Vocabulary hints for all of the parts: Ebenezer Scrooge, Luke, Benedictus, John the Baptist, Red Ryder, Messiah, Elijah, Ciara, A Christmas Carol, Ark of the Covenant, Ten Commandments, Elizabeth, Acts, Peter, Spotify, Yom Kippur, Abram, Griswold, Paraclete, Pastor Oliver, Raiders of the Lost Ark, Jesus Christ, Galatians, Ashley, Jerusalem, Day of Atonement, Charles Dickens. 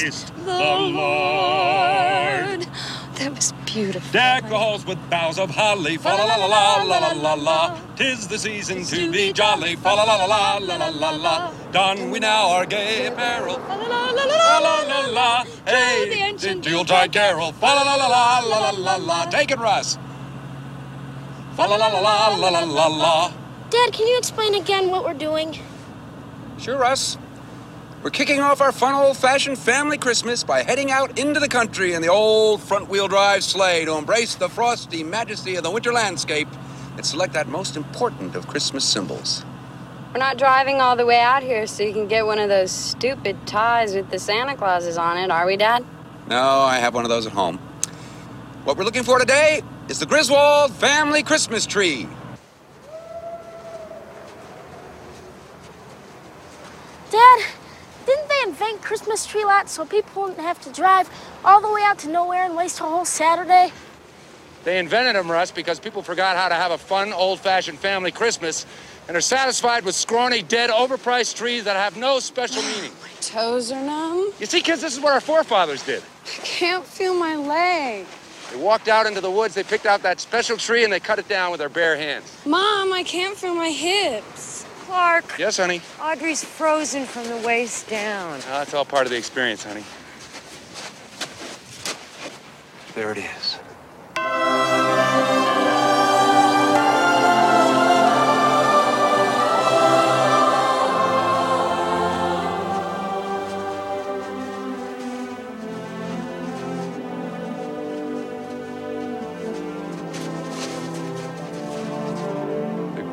praise the Lord. That was beautiful. Deck the halls with boughs of holly, fa la la la la la la la. 'Tis the season to be jolly, fa la la la la la la la. Don we now our gay apparel, fa la la la la la la. Hey, the ancient Yuletide carol, fa la la la la la la. Take it, Russ. Fa la la la la la la la. Dad, can you explain again what we're doing? Sure, Russ. We're kicking off our fun old-fashioned family Christmas by heading out into the country in the old front-wheel drive sleigh to embrace the frosty majesty of the winter landscape and select that most important of Christmas symbols. We're not driving all the way out here so you can get one of those stupid ties with the Santa Clauses on it, are we, Dad? No, I have one of those at home. What we're looking for today is the Griswold family Christmas tree. Dad, didn't they invent Christmas tree lots so people wouldn't have to drive all the way out to nowhere and waste a whole Saturday? They invented them, Russ, because people forgot how to have a fun, old-fashioned family Christmas and are satisfied with scrawny, dead, overpriced trees that have no special meaning. My toes are numb. You see, kids, this is what our forefathers did. I can't feel my leg. They walked out into the woods, they picked out that special tree, and they cut it down with their bare hands. Mom, I can't feel my hips. Clark. Yes, honey? Audrey's frozen from the waist down. Oh, that's all part of the experience, honey. There it is.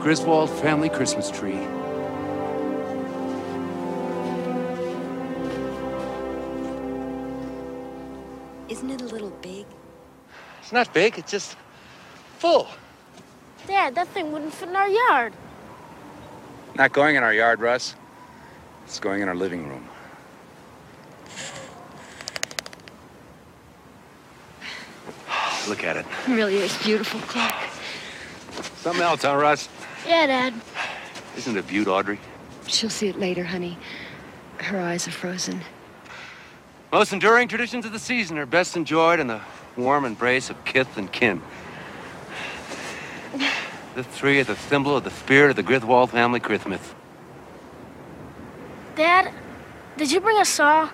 Griswold family Christmas tree. Isn't it a little big? It's not big, it's just full. Dad, that thing wouldn't fit in our yard. Not going in our yard, Russ. It's going in our living room. Look at it. It really is beautiful, Clark. Something else, huh, Russ? Yeah, Dad. Isn't it a beaut, Audrey? She'll see it later, honey. Her eyes are frozen. Most enduring traditions of the season are best enjoyed in the warm embrace of kith and kin. The three are the symbol of the spirit of the Griswold family Christmas. Dad, did you bring a saw?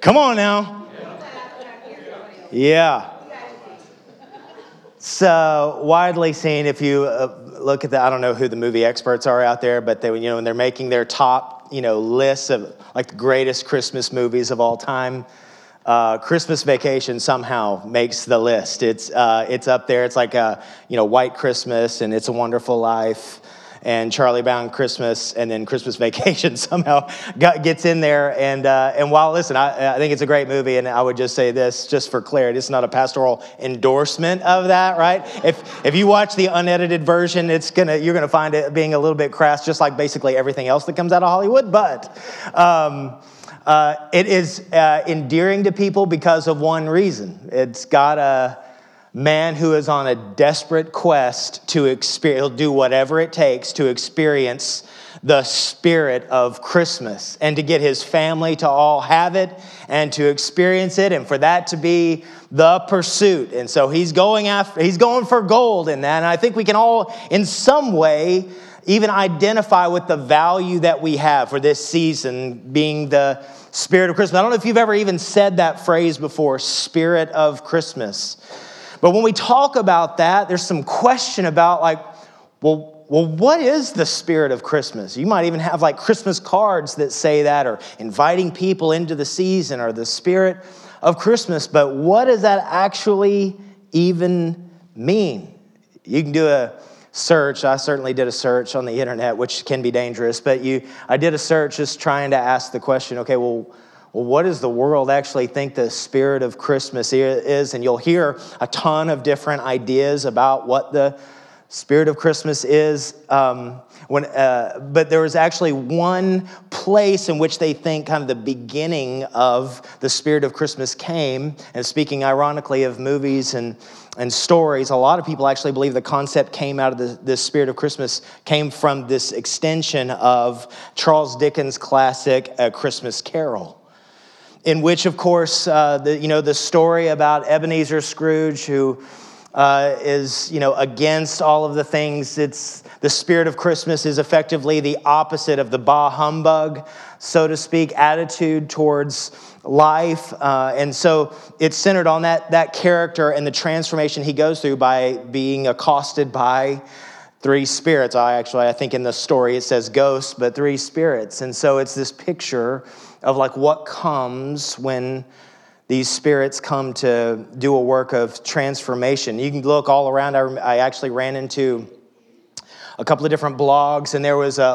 Come on now. Yeah. So widely seen, if you look at the, I don't know who the movie experts are out there, but they, you know, when they're making their top, you know, lists of like the greatest Christmas movies of all time, Christmas Vacation somehow makes the list. It's up there. It's like a, you know, White Christmas and It's a Wonderful Life. And Charlie Brown Christmas, and then Christmas Vacation somehow gets in there. And while, listen, I think it's a great movie, and I would just say this, just for clarity, it's not a pastoral endorsement of that, right? If you watch the unedited version, you're gonna find it being a little bit crass, just like basically everything else that comes out of Hollywood. But it is endearing to people because of one reason: it's got a man who is on a desperate quest to experience, he'll do whatever it takes to experience the spirit of Christmas and to get his family to all have it and to experience it and for that to be the pursuit. And so he's going for gold in that. And I think we can all, in some way, even identify with the value that we have for this season being the spirit of Christmas. I don't know if you've ever even said that phrase before, spirit of Christmas. But when we talk about that, there's some question about like, well, what is the spirit of Christmas? You might even have like Christmas cards that say that, or inviting people into the season, or the spirit of Christmas. But what does that actually even mean? You can do a search. I certainly did a search on the internet, which can be dangerous. But I did a search just trying to ask the question, okay, well, what does the world actually think the spirit of Christmas is? And you'll hear a ton of different ideas about what the Spirit of Christmas is, but there was actually one place in which they think kind of the beginning of the Spirit of Christmas came, and speaking ironically of movies and stories, a lot of people actually believe the concept came out of the Spirit of Christmas, came from this extension of Charles Dickens' classic, A Christmas Carol, in which, of course, the story about Ebenezer Scrooge, who is, against all of the things. It's the Spirit of Christmas is effectively the opposite of the bah humbug, so to speak, attitude towards life. And so it's centered on that character and the transformation he goes through by being accosted by three spirits. I think in the story it says ghosts, but three spirits. And so it's this picture of like what comes when these spirits come to do a work of transformation. You can look all around. I actually ran into a couple of different blogs, and there was a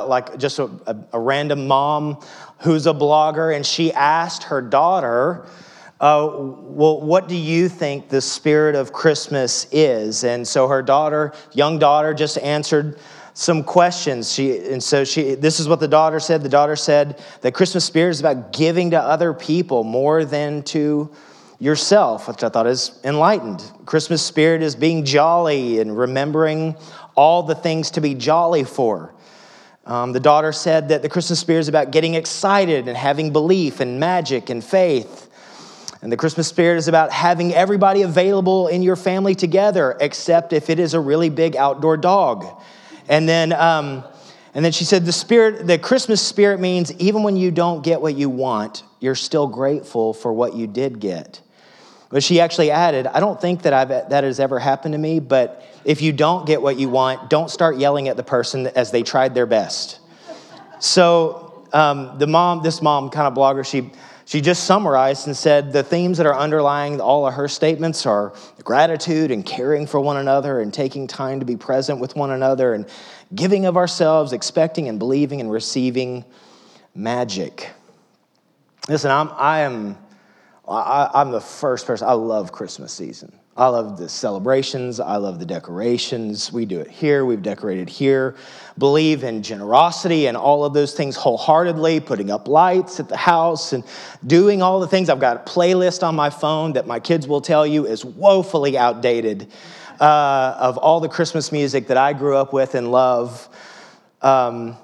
random mom who's a blogger, and she asked her daughter, well, what do you think the Spirit of Christmas is? And so her daughter, young daughter, just answered some questions. This is what the daughter said. The daughter said that Christmas spirit is about giving to other people more than to yourself, which I thought is enlightened. Christmas spirit is being jolly and remembering all the things to be jolly for. The daughter said that the Christmas spirit is about getting excited and having belief and magic and faith. And the Christmas spirit is about having everybody available in your family together, except if it is a really big outdoor dog. And then she said, the Christmas spirit means even when you don't get what you want, you're still grateful for what you did get. But she actually added, I don't think that has ever happened to me, but if you don't get what you want, don't start yelling at the person as they tried their best. So this mom kind of blogger, she just summarized and said the themes that are underlying all of her statements are gratitude and caring for one another and taking time to be present with one another and giving of ourselves, expecting and believing and receiving magic. Listen, I'm the first person. I love Christmas season. I love the celebrations. I love the decorations. We do it here. We've decorated here. Believe in generosity and all of those things wholeheartedly, putting up lights at the house and doing all the things. I've got a playlist on my phone that my kids will tell you is woefully outdated of all the Christmas music that I grew up with and love. And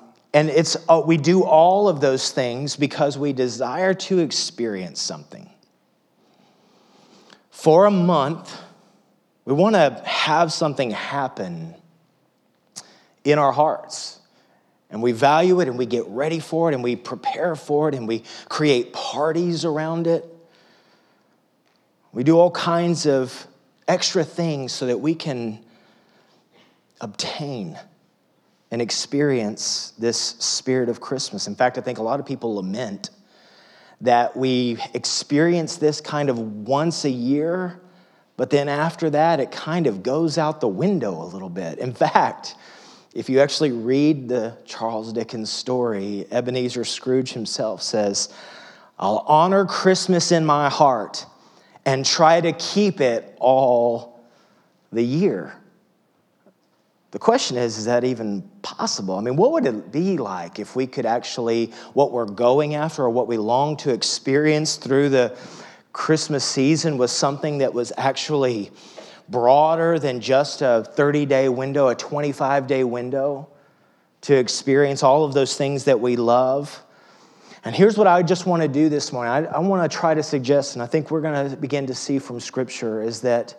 we do all of those things because we desire to experience something. For a month, we want to have something happen in our hearts. And we value it, and we get ready for it, and we prepare for it, and we create parties around it. We do all kinds of extra things so that we can obtain and experience this Spirit of Christmas. In fact, I think a lot of people lament that we experience this kind of once a year, but then after that, it kind of goes out the window a little bit. In fact, if you actually read the Charles Dickens story, Ebenezer Scrooge himself says, I'll honor Christmas in my heart and try to keep it all the year. The question is that even possible? I mean, what would it be like if we could actually, what we're going after or what we long to experience through the Christmas season was something that was actually broader than just a 30-day window, a 25-day window to experience all of those things that we love? And here's what I just want to do this morning. I want to try to suggest, and I think we're going to begin to see from Scripture, is that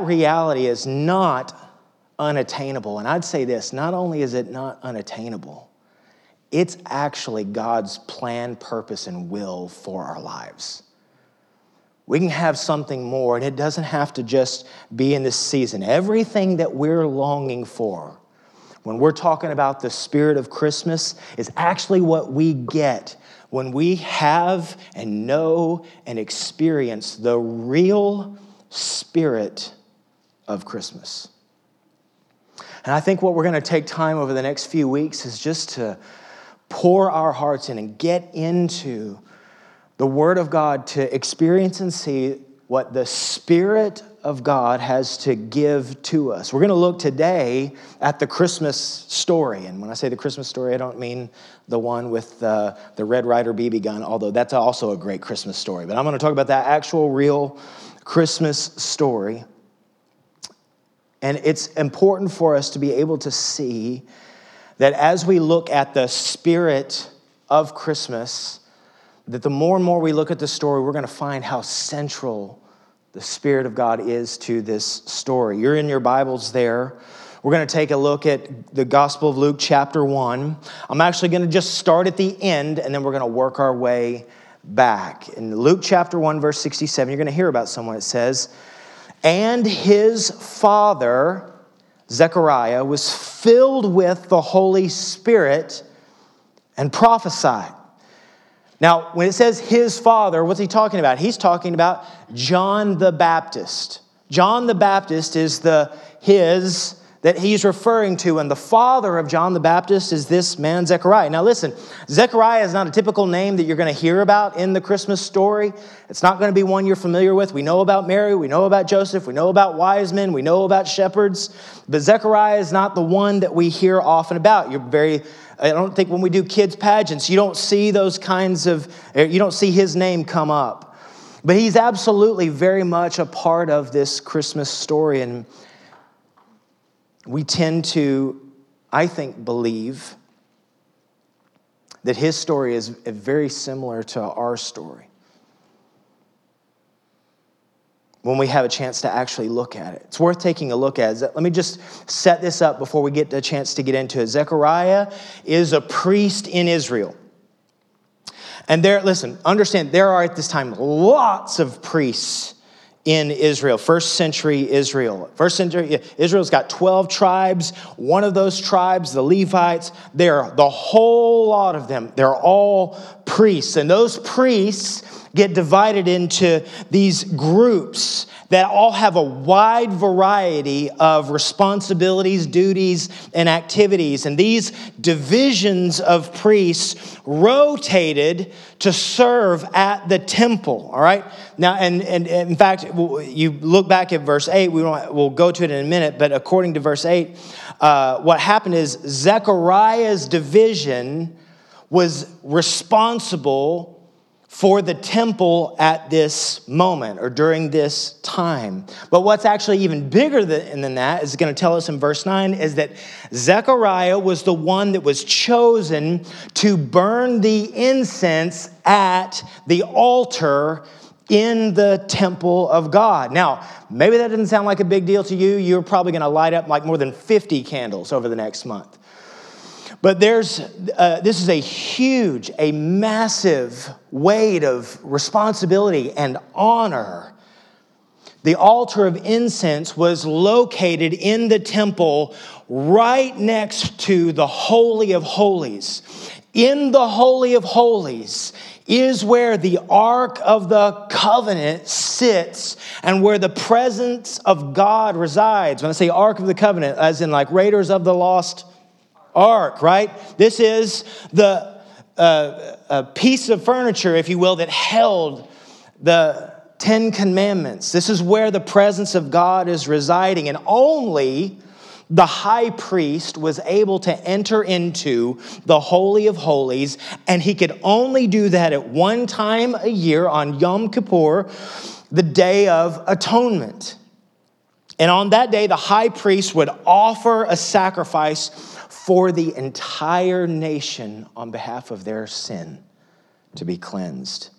reality is not unattainable. And I'd say this, not only is it not unattainable, it's actually God's plan, purpose, and will for our lives. We can have something more, and it doesn't have to just be in this season. Everything that we're longing for, when we're talking about the Spirit of Christmas, is actually what we get when we have and know and experience the real Spirit of Christmas. And I think what we're going to take time over the next few weeks is just to pour our hearts in and get into the Word of God to experience and see what the Spirit of God has to give to us. We're going to look today at the Christmas story. And when I say the Christmas story, I don't mean the one with the Red Ryder BB gun, although that's also a great Christmas story. But I'm going to talk about that actual real Christmas story. And it's important for us to be able to see that as we look at the spirit of Christmas, that the more and more we look at the story, we're going to find how central the Spirit of God is to this story. You're in your Bibles there. We're going to take a look at the Gospel of Luke chapter 1. I'm actually going to just start at the end, and then we're going to work our way back. In Luke chapter 1, verse 67, you're going to hear about someone. It says, "And his father, Zechariah, was filled with the Holy Spirit and prophesied." Now, when it says his father, what's he talking about? He's talking about John the Baptist. John the Baptist is the his that he's referring to, and the father of John the Baptist is this man, Zechariah. Now listen, Zechariah is not a typical name that you're going to hear about in the Christmas story. It's not going to be one you're familiar with. We know about Mary, we know about Joseph, we know about wise men, we know about shepherds, but Zechariah is not the one that we hear often about. I don't think when we do kids' pageants, you don't see those kinds of, you don't see his name come up. But he's absolutely very much a part of this Christmas story. And we tend to, I think, believe that his story is very similar to our story when we have a chance to actually look at it. It's worth taking a look at. Let me just set this up before we get a chance to get into it. Zechariah is a priest in Israel. And understand, there are at this time lots of priests in Israel, first century Israel. First century Israel's got 12 tribes. One of those tribes, the Levites, they're the whole lot of them. They're all priests. And those priests get divided into these groups that all have a wide variety of responsibilities, duties, and activities. And these divisions of priests rotated to serve at the temple, all right? Now, and in fact, you look back at verse 8, we'll go to it in a minute, but according to verse 8, what happened is Zechariah's division was responsible for the temple at this moment or during this time. But what's actually even bigger than that is going to tell us in verse 9 is that Zechariah was the one that was chosen to burn the incense at the altar in the temple of God. Now, maybe that doesn't sound like a big deal to you. You're probably going to light up like more than 50 candles over the next month. But this is a massive weight of responsibility and honor. The altar of incense was located in the temple right next to the Holy of Holies. In the Holy of Holies is where the Ark of the Covenant sits and where the presence of God resides. When I say Ark of the Covenant, as in like Raiders of the Lost Ark, right? This is the a piece of furniture, if you will, that held the Ten Commandments. This is where the presence of God is residing, and only the high priest was able to enter into the Holy of Holies, and he could only do that at one time a year on Yom Kippur, the Day of Atonement. And on that day, the high priest would offer a sacrifice for the entire nation on behalf of their sin to be cleansed.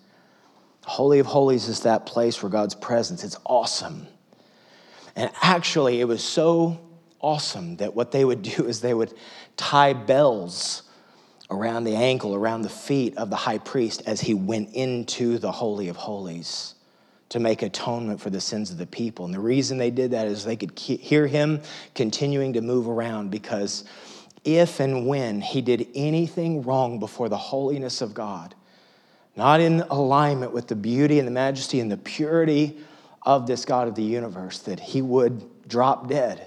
Holy of Holies is that place where God's presence, it's awesome. And actually, it was so awesome that what they would do is they would tie bells around the ankle, around the feet of the high priest as he went into the Holy of Holies to make atonement for the sins of the people. And the reason they did that is they could hear him continuing to move around, because if and when he did anything wrong before the holiness of God, not in alignment with the beauty and the majesty and the purity of this God of the universe, that he would drop dead.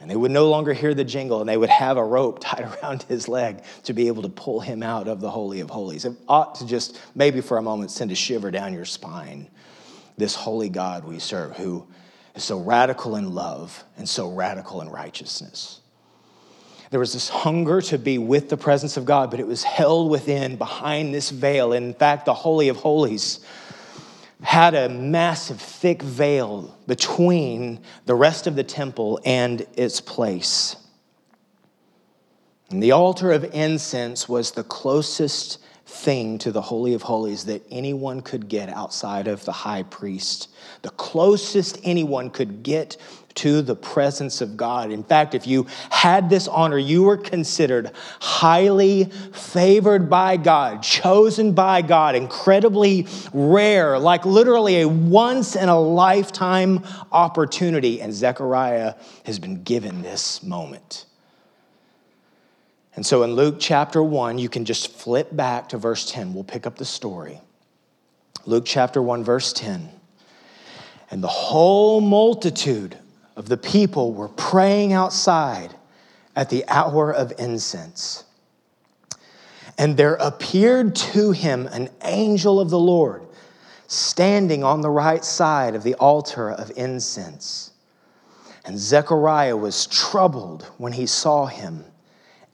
And they would no longer hear the jingle, and they would have a rope tied around his leg to be able to pull him out of the Holy of Holies. It ought to just, maybe for a moment, send a shiver down your spine. This holy God we serve, who is so radical in love and so radical in righteousness. There was this hunger to be with the presence of God, but it was held within behind this veil. And in fact, the Holy of Holies had a massive thick veil between the rest of the temple and its place. And the altar of incense was the closest thing to the Holy of Holies that anyone could get outside of the high priest. The closest anyone could get to the presence of God. In fact, if you had this honor, you were considered highly favored by God, chosen by God, incredibly rare, like literally a once-in-a-lifetime opportunity. And Zechariah has been given this moment. And so in Luke chapter 1, you can just flip back to verse 10. We'll pick up the story. Luke chapter 1, verse 10. And the whole multitude of the people were praying outside at the hour of incense. And there appeared to him an angel of the Lord standing on the right side of the altar of incense. And Zechariah was troubled when he saw him,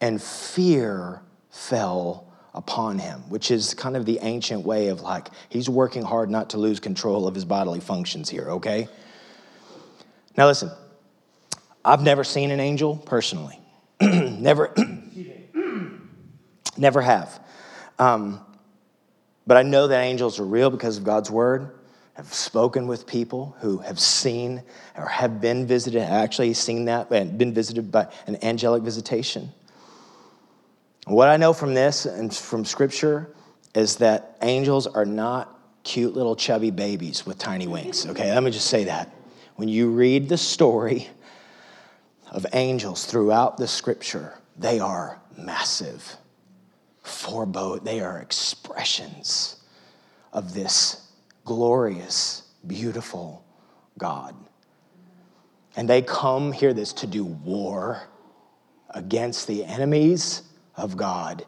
and fear fell upon him, which is kind of the ancient way of like, he's working hard not to lose control of his bodily functions here, okay? Now listen, I've never seen an angel personally. Never have. But I know that angels are real because of God's word. I've spoken with people who have seen or have been visited, actually seen that and been visited by an angelic visitation. What I know from this and from Scripture is that angels are not cute little chubby babies with tiny wings, okay? Let me just say that. When you read the story of angels throughout the Scripture, they are massive, foreboding. They are expressions of this glorious, beautiful God. And they come, hear this, to do war against the enemies of God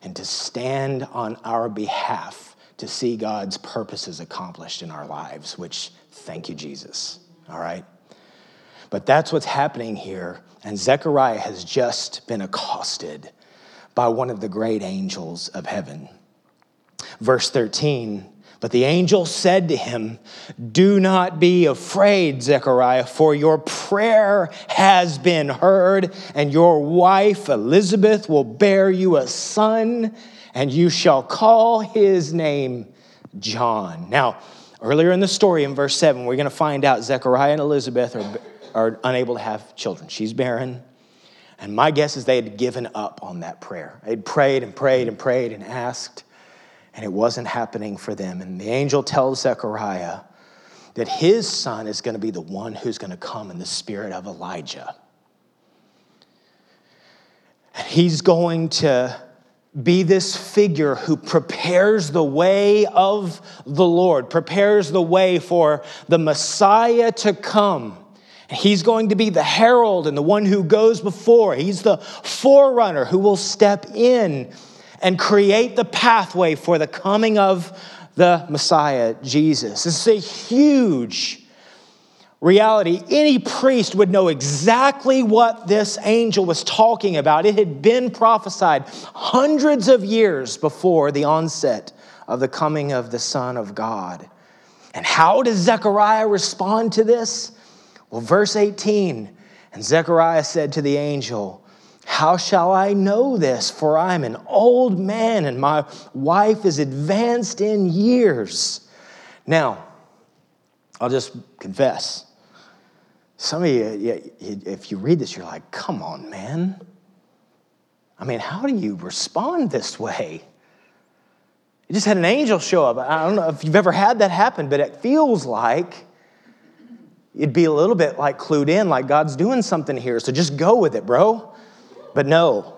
and to stand on our behalf to see God's purposes accomplished in our lives, which, thank you, Jesus, all right? But that's what's happening here, and Zechariah has just been accosted by one of the great angels of heaven. Verse 13, but the angel said to him, do not be afraid, Zechariah, for your prayer has been heard, and your wife Elizabeth will bear you a son, and you shall call his name John. Now, earlier in the story in verse 7, we're going to find out Zechariah and Elizabeth are unable to have children. She's barren. And my guess is they had given up on that prayer. They'd prayed and prayed and prayed and asked, and it wasn't happening for them. And the angel tells Zechariah that his son is going to be the one who's going to come in the spirit of Elijah. And he's going to be this figure who prepares the way of the Lord, prepares the way for the Messiah to come. He's going to be the herald and the one who goes before. He's the forerunner who will step in and create the pathway for the coming of the Messiah, Jesus. This is a huge reality. Any priest would know exactly what this angel was talking about. It had been prophesied hundreds of years before the onset of the coming of the Son of God. And how does Zechariah respond to this? Well, verse 18, and Zechariah said to the angel, how shall I know this? For I'm an old man and my wife is advanced in years. Now, I'll just confess. Some of you, if you read this, you're like, come on, man. I mean, how do you respond this way? You just had an angel show up. I don't know if you've ever had that happen, but it feels like you'd be a little bit like clued in, like God's doing something here. So just go with it, bro. But no,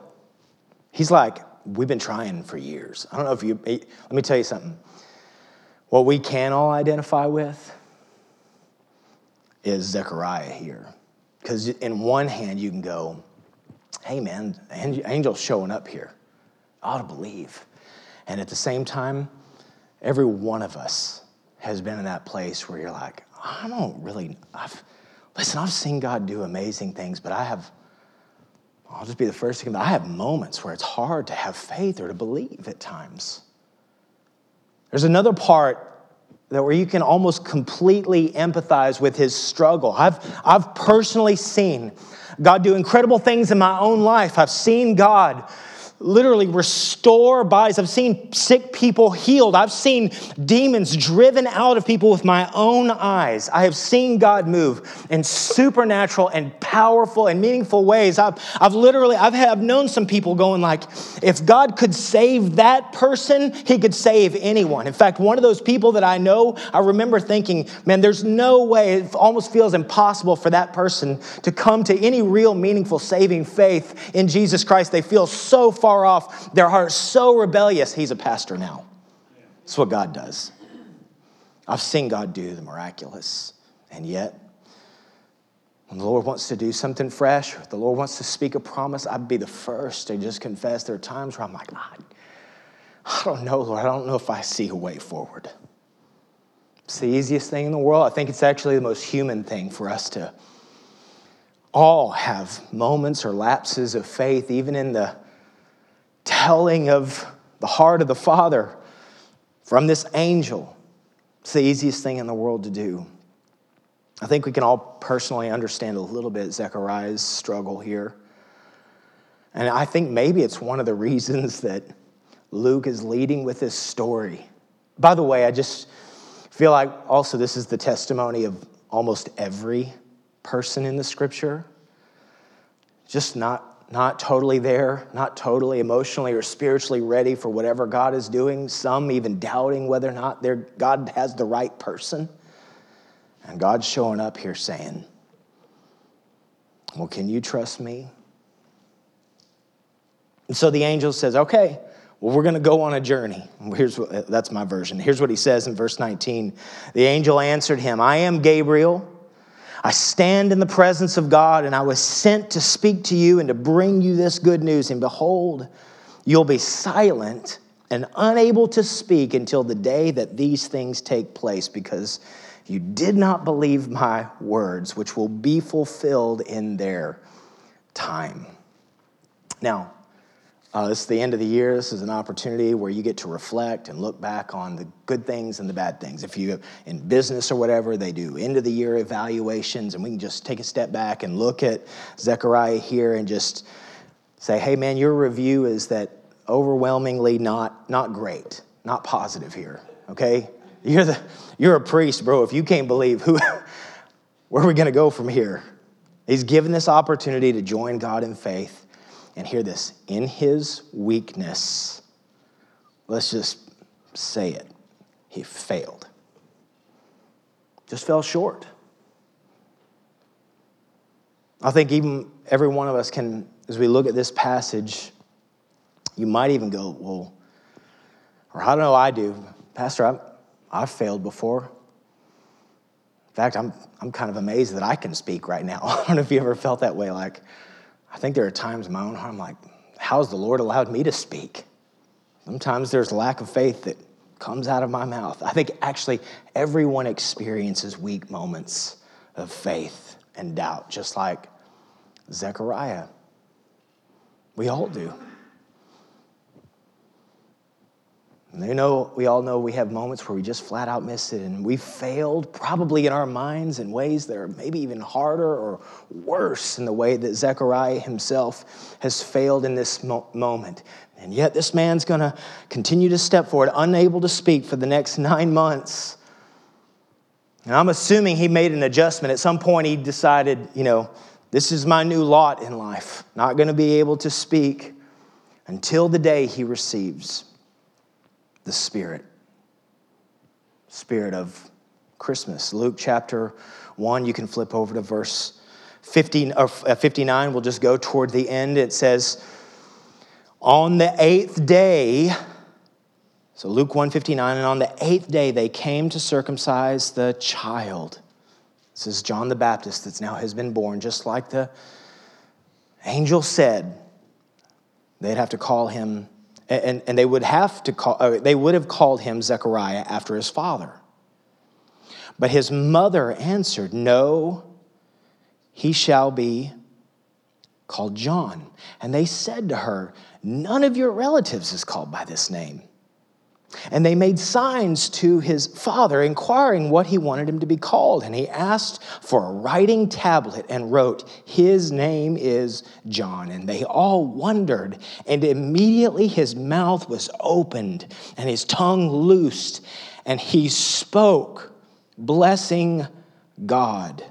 he's like, we've been trying for years. I don't know if you, let me tell you something. What we can all identify with is Zechariah here. Because in one hand, you can go, hey man, angel's showing up here. I ought to believe. And at the same time, every one of us has been in that place where you're like, I don't really, I've seen God do amazing things, but I'll just be the first to admit, I have moments where it's hard to have faith or to believe at times. There's another part that where you can almost completely empathize with his struggle. I've personally seen God do incredible things in my own life. I've seen God literally restore bodies. I've seen sick people healed. I've seen demons driven out of people with my own eyes. I have seen God move in supernatural and powerful and meaningful ways. I've known some people going like, if God could save that person, he could save anyone. In fact, one of those people that I know, I remember thinking, man, there's no way, it almost feels impossible for that person to come to any real meaningful saving faith in Jesus Christ. They feel so far off, their heart's so rebellious. He's a pastor now. That's what God does. I've seen God do the miraculous. And yet, when the Lord wants to do something fresh, or if the Lord wants to speak a promise, I'd be the first to just confess there are times where I'm like, I don't know, Lord. I don't know if I see a way forward. It's the easiest thing in the world. I think it's actually the most human thing for us to all have moments or lapses of faith, even in the telling of the heart of the Father from this angel. It's the easiest thing in the world to do. I think we can all personally understand a little bit Zechariah's struggle here. And I think maybe it's one of the reasons that Luke is leading with this story. By the way, I just feel like also this is the testimony of almost every person in the scripture. Just not totally there, not totally emotionally or spiritually ready for whatever God is doing. Some even doubting whether or not God has the right person. And God's showing up here saying, well, can you trust me? And so the angel says, okay, well, we're going to go on a journey. That's my version. Here's what he says in verse 19. The angel answered him, I am Gabriel. I stand in the presence of God, and I was sent to speak to you and to bring you this good news. And behold, you'll be silent and unable to speak until the day that these things take place, because you did not believe my words, which will be fulfilled in their time. Now, this is the end of the year. This is an opportunity where you get to reflect and look back on the good things and the bad things. If you're in business or whatever, they do end of the year evaluations, and we can just take a step back and look at Zechariah here and just say, hey, man, your review is that overwhelmingly not great, not positive here, okay? You're a priest, bro. If you can't believe, where are we going to go from here? He's given this opportunity to join God in faith. And hear this, in his weakness, let's just say it, he failed. Just fell short. I think even every one of us can, as we look at this passage, you might even go, well, or I don't know, I do. Pastor, I've failed before. In fact, I'm kind of amazed that I can speak right now. I don't know if you ever felt that way, like, I think there are times in my own heart, I'm like, how's the Lord allowed me to speak? Sometimes there's lack of faith that comes out of my mouth. I think actually everyone experiences weak moments of faith and doubt, just like Zechariah. We all do. And we all know we have moments where we just flat out miss it, and we failed probably in our minds in ways that are maybe even harder or worse in the way that Zechariah himself has failed in this moment. And yet this man's going to continue to step forward, unable to speak for the next 9 months. And I'm assuming he made an adjustment. At some point he decided, this is my new lot in life. Not going to be able to speak until the day he receives the Spirit of Christmas. Luke chapter 1, you can flip over to verse 15 or 59. We'll just go toward the end. It says, on the 8th day, so Luke 1:59, and on the 8th day they came to circumcise the child. This is John the Baptist that's now has been born, just like the angel said. They'd have to call him And they would have to call. They would have called him Zechariah after his father. But his mother answered, "No, he shall be called John." And they said to her, "None of your relatives is called by this name." And they made signs to his father, inquiring what he wanted him to be called. And he asked for a writing tablet and wrote, "His name is John." And they all wondered. And immediately his mouth was opened and his tongue loosed. And he spoke, blessing God.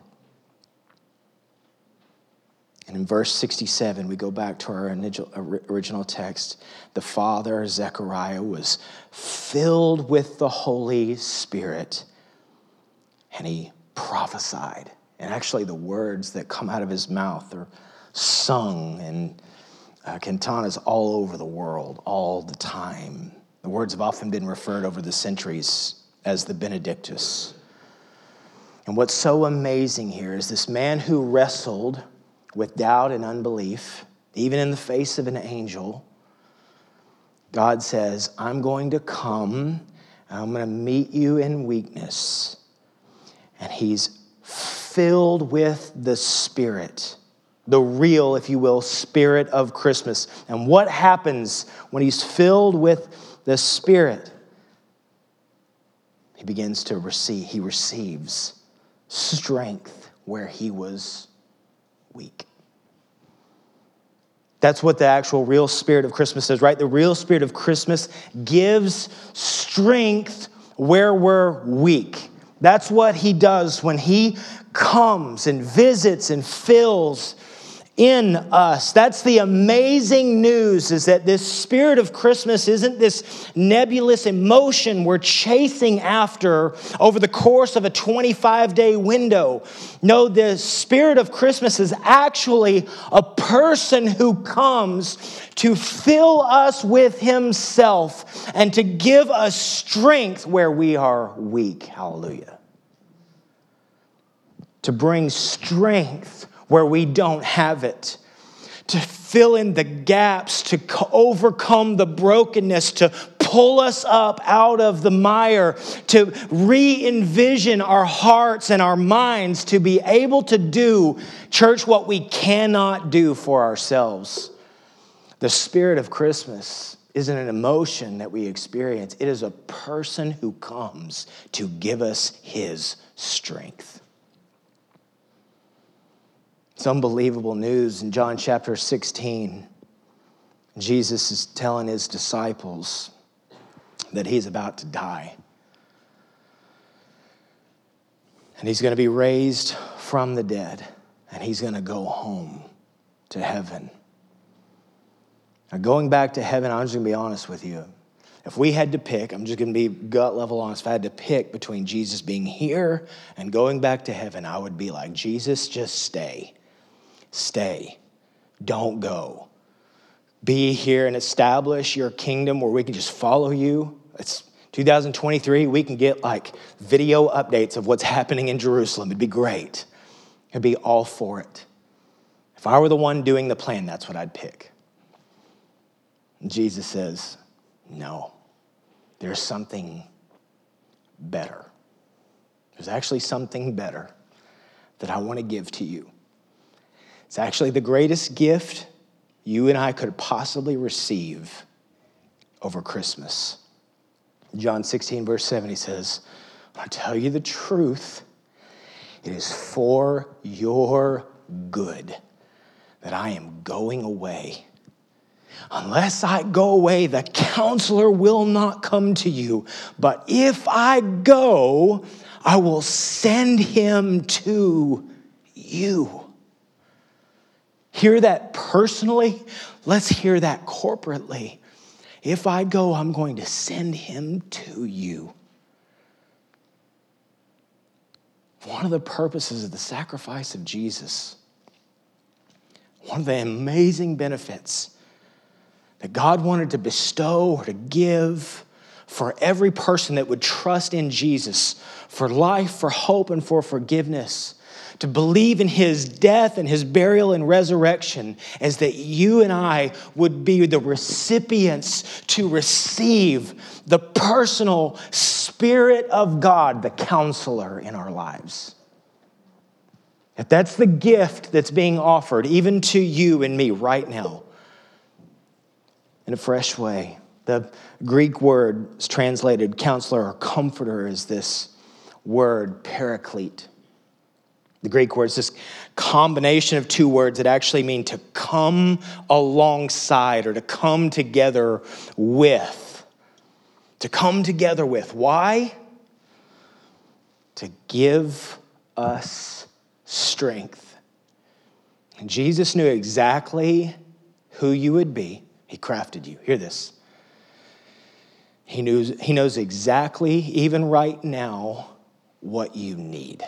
And in verse 67, we go back to our original text. The father, Zechariah, was filled with the Holy Spirit, and he prophesied. And actually, the words that come out of his mouth are sung in cantatas all over the world, all the time. The words have often been referred over the centuries as the Benedictus. And what's so amazing here is this man who wrestled with doubt and unbelief, even in the face of an angel, God says, "I'm going to come, and I'm going to meet you in weakness." And he's filled with the Spirit, the real, if you will, Spirit of Christmas. And what happens when he's filled with the Spirit? He begins to receive, he receives strength where he was weak. That's what the actual real spirit of Christmas is, right? The real spirit of Christmas gives strength where we're weak. That's what he does when he comes and visits and fills in us. That's the amazing news, is that this spirit of Christmas isn't this nebulous emotion we're chasing after over the course of a 25-day window. No, the spirit of Christmas is actually a person who comes to fill us with himself and to give us strength where we are weak. Hallelujah. To bring strength where we don't have it, to fill in the gaps, to overcome the brokenness, to pull us up out of the mire, to re-envision our hearts and our minds, to be able to do, church, what we cannot do for ourselves. The spirit of Christmas isn't an emotion that we experience. It is a person who comes to give us his strength. It's unbelievable news. In John chapter 16, Jesus is telling his disciples that he's about to die. And he's going to be raised from the dead. And he's going to go home to heaven. Now, going back to heaven, I'm just going to be honest with you. If we had to pick, I'm just going to be gut level honest. If I had to pick between Jesus being here and going back to heaven, I would be like, "Jesus, just stay. Stay. Don't go. Be here and establish your kingdom where we can just follow you." It's 2023. We can get like video updates of what's happening in Jerusalem. It'd be great. I'd be all for it. If I were the one doing the plan, that's what I'd pick. And Jesus says, "No, there's something better. There's actually something better that I want to give to you. It's actually the greatest gift you and I could possibly receive over Christmas." John 16, verse 7, he says, "I tell you the truth, it is for your good that I am going away. Unless I go away, the counselor will not come to you. But if I go, I will send him to you." Hear that personally. Let's hear that corporately. If I go, I'm going to send him to you. One of the purposes of the sacrifice of Jesus, one of the amazing benefits that God wanted to bestow or to give for every person that would trust in Jesus for life, for hope, and for forgiveness, to believe in his death and his burial and resurrection as that you and I would be the recipients to receive the personal Spirit of God, the counselor in our lives. If that's the gift that's being offered, even to you and me right now, in a fresh way. The Greek word is translated counselor or comforter is this word, paraclete. The Greek word is this combination of two words that actually mean to come alongside or to come together with. To come together with. Why? To give us strength. And Jesus knew exactly who you would be. He crafted you. Hear this. He knows exactly, even right now, what you need.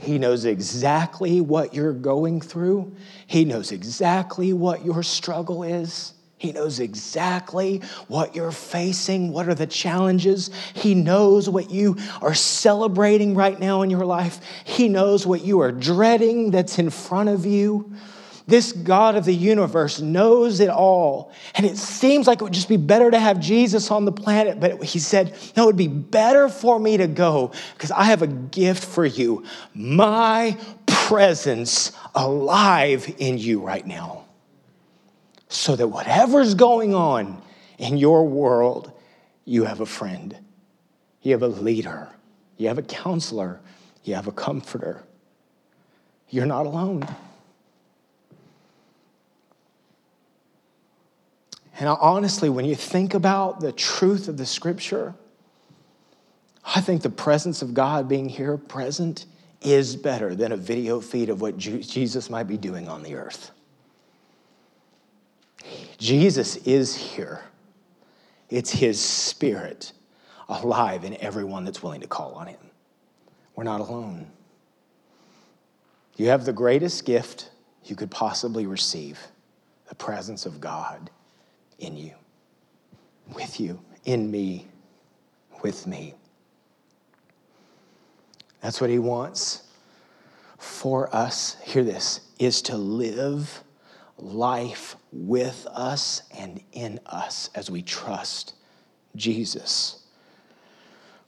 He knows exactly what you're going through. He knows exactly what your struggle is. He knows exactly what you're facing. What are the challenges? He knows what you are celebrating right now in your life. He knows what you are dreading that's in front of you. This God of the universe knows it all. And it seems like it would just be better to have Jesus on the planet. But he said, no, it would be better for me to go because I have a gift for you. My presence alive in you right now. So that whatever's going on in your world, you have a friend. You have a leader. You have a counselor. You have a comforter. You're not alone. And honestly, when you think about the truth of the scripture, I think the presence of God being here present is better than a video feed of what Jesus might be doing on the earth. Jesus is here. It's his Spirit alive in everyone that's willing to call on him. We're not alone. You have the greatest gift you could possibly receive, the presence of God. In you, with you, in me, with me. That's what he wants for us. Hear this, is to live life with us and in us as we trust Jesus.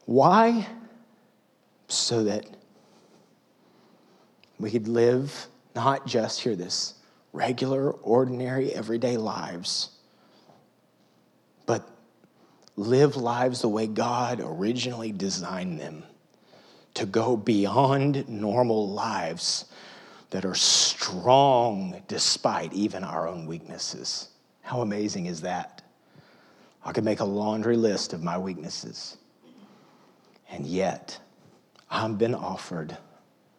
Why? So that we could live not just, hear this, regular, ordinary, everyday lives, but live lives the way God originally designed them, to go beyond normal lives that are strong despite even our own weaknesses. How amazing is that? I could make a laundry list of my weaknesses, and yet I've been offered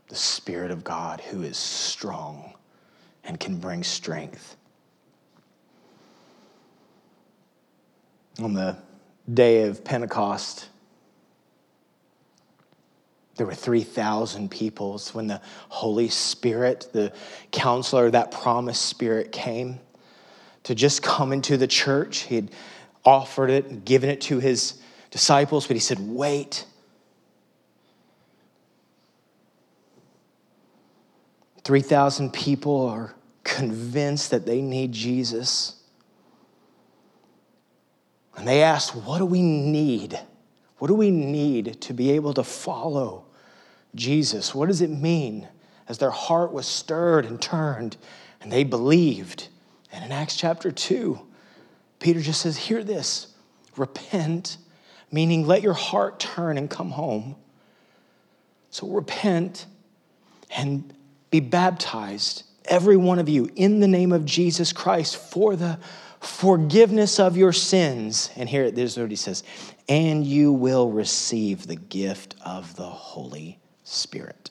the Spirit of God who is strong and can bring strength. On the day of Pentecost, there were 3,000 people. So when the Holy Spirit, the counselor, that promised Spirit came to just come into the church, he had offered it and given it to his disciples, but he said, wait. 3,000 people are convinced that they need Jesus. And they asked, what do we need? What do we need to be able to follow Jesus? What does it mean? As their heart was stirred and turned, and they believed. And in Acts chapter 2, Peter just says, hear this, repent, meaning let your heart turn and come home. So repent and be baptized, every one of you, in the name of Jesus Christ for the forgiveness of your sins. And here, there's what he says, and you will receive the gift of the Holy Spirit.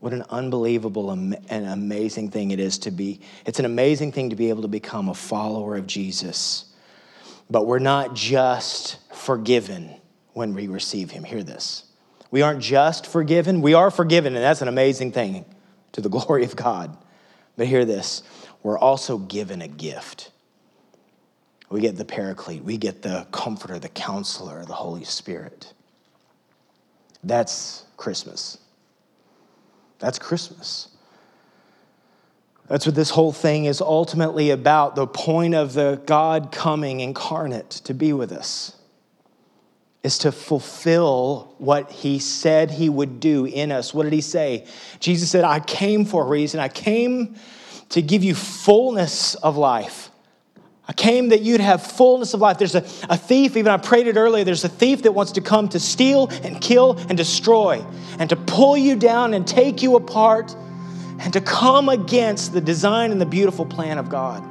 What an unbelievable and amazing thing it is to be. It's an amazing thing to be able to become a follower of Jesus. But we're not just forgiven when we receive him. Hear this. We aren't just forgiven. We are forgiven, and that's an amazing thing to the glory of God. But hear this. We're also given a gift. We get the Paraclete. We get the Comforter, the Counselor, the Holy Spirit. That's Christmas. That's Christmas. That's what this whole thing is ultimately about, the point of the God coming incarnate to be with us is to fulfill what he said he would do in us. What did he say? Jesus said, I came for a reason. I came to give you fullness of life. I came that you'd have fullness of life. There's a thief, even I prayed it earlier, there's a thief that wants to come to steal and kill and destroy and to pull you down and take you apart and to come against the design and the beautiful plan of God.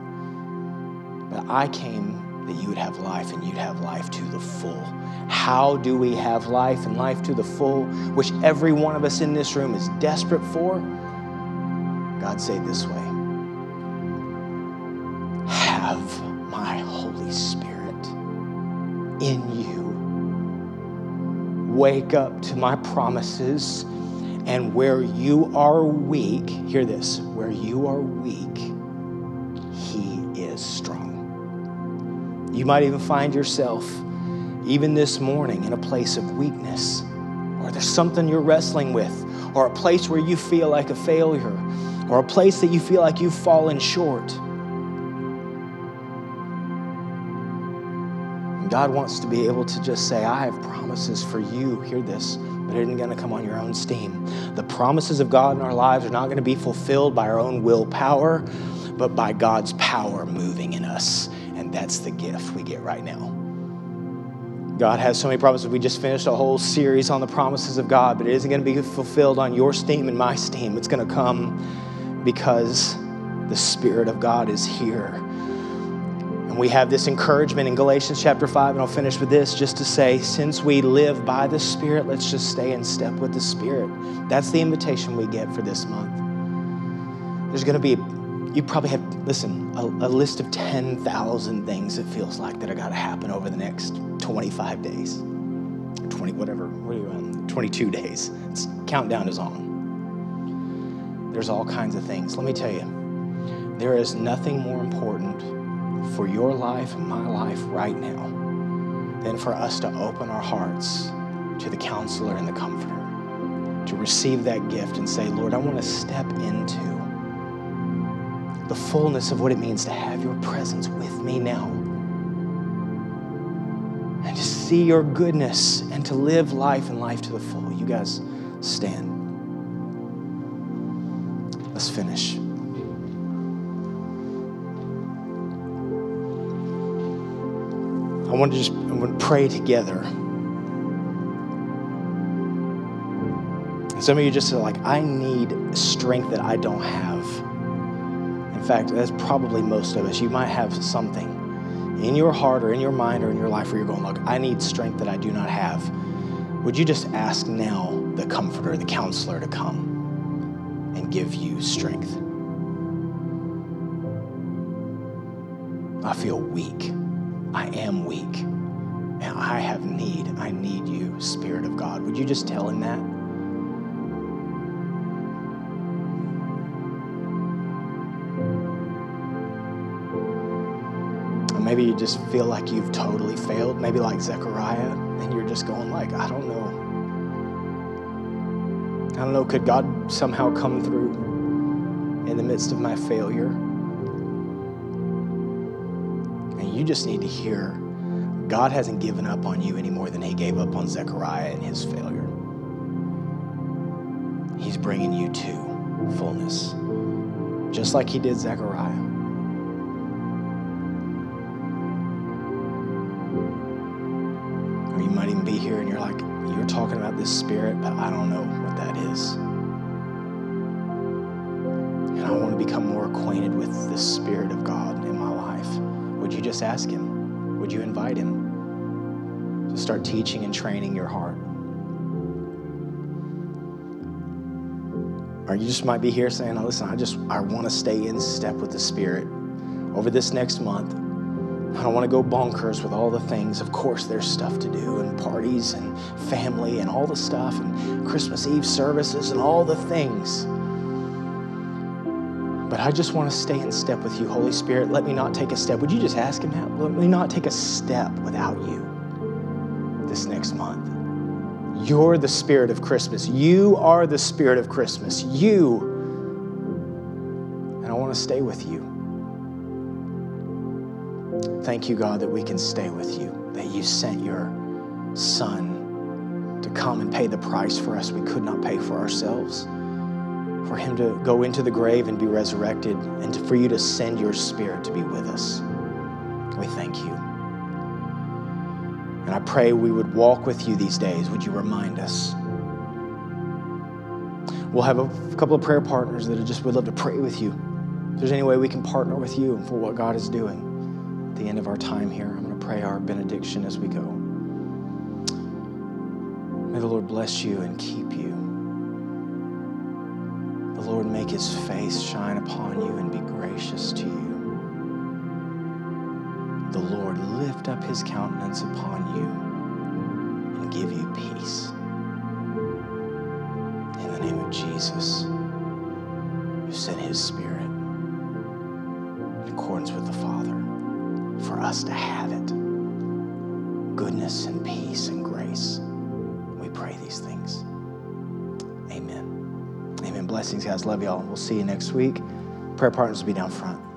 But I came that you would have life and you'd have life to the full. How do we have life and life to the full, which every one of us in this room is desperate for? God said this way, have my Holy Spirit in you. Wake up to my promises, and where you are weak, hear this, where you are weak, he is strong. You might even find yourself, even this morning, in a place of weakness, or there's something you're wrestling with, or a place where you feel like a failure, or a place that you feel like you've fallen short. And God wants to be able to just say, I have promises for you, hear this, but it isn't going to come on your own steam. The promises of God in our lives are not going to be fulfilled by our own willpower, but by God's power moving in us. And that's the gift we get right now. God has so many promises. We just finished a whole series on the promises of God, but it isn't going to be fulfilled on your steam and my steam. It's going to come because the Spirit of God is here. And we have this encouragement in Galatians chapter 5, and I'll finish with this just to say, since we live by the Spirit, let's just stay in step with the Spirit. That's the invitation we get for this month. There's going to be, you probably have, listen, a list of 10,000 things it feels like that are going to happen over the next 25 days, 20, whatever, what are you on? 22 days. It's, countdown is on. There's all kinds of things. Let me tell you, there is nothing more important for your life and my life right now than for us to open our hearts to the counselor and the comforter, to receive that gift and say, Lord, I want to step into the fullness of what it means to have your presence with me now and to see your goodness and to live life and life to the full. You guys stand. Let's finish. I'm going to pray together. And some of you just are like, I need strength that I don't have. In fact, that's probably most of us. You might have something in your heart or in your mind or in your life where you're going, look, I need strength that I do not have. Would you just ask now the comforter, the counselor to come and give you strength? I feel weak. I am weak, and I have need. I need you, Spirit of God. Would you just tell him that? Or maybe you just feel like you've totally failed, maybe like Zechariah, and you're just going like, I don't know, could God somehow come through in the midst of my failure? You just need to hear God hasn't given up on you any more than he gave up on Zechariah and his failure. He's bringing you to fullness, just like he did Zechariah. Or you might even be here and you're like, you're talking about this spirit, but I don't know what that is. And I want to become more acquainted with the Spirit of God in my life. Would you just ask him? Would you invite him to start teaching and training your heart? Or you just might be here saying, oh, listen, I want to stay in step with the Spirit over this next month. I don't want to go bonkers with all the things. Of course, there's stuff to do and parties and family and all the stuff and Christmas Eve services and all the things. But I just want to stay in step with you, Holy Spirit. Let me not take a step. Would you just ask him that? Let me not take a step without you this next month. You're the spirit of Christmas. You are the spirit of Christmas. You. And I want to stay with you. Thank you, God, that we can stay with you, that you sent your son to come and pay the price for us we could not pay for ourselves, for him to go into the grave and be resurrected, and for you to send your spirit to be with us. We thank you. And I pray we would walk with you these days. Would you remind us? We'll have a couple of prayer partners that just would love to pray with you. If there's any way we can partner with you for what God is doing at the end of our time here, I'm going to pray our benediction as we go. May the Lord bless you and keep you. The Lord make his face shine upon you and be gracious to you. The Lord lift up his countenance upon you and give you peace. In the name of Jesus, who sent his Spirit in accordance with the Father for us to have it. Goodness and peace and grace. We pray these things. Amen. Amen. Blessings, guys. Love y'all. We'll see you next week. Prayer partners will be down front.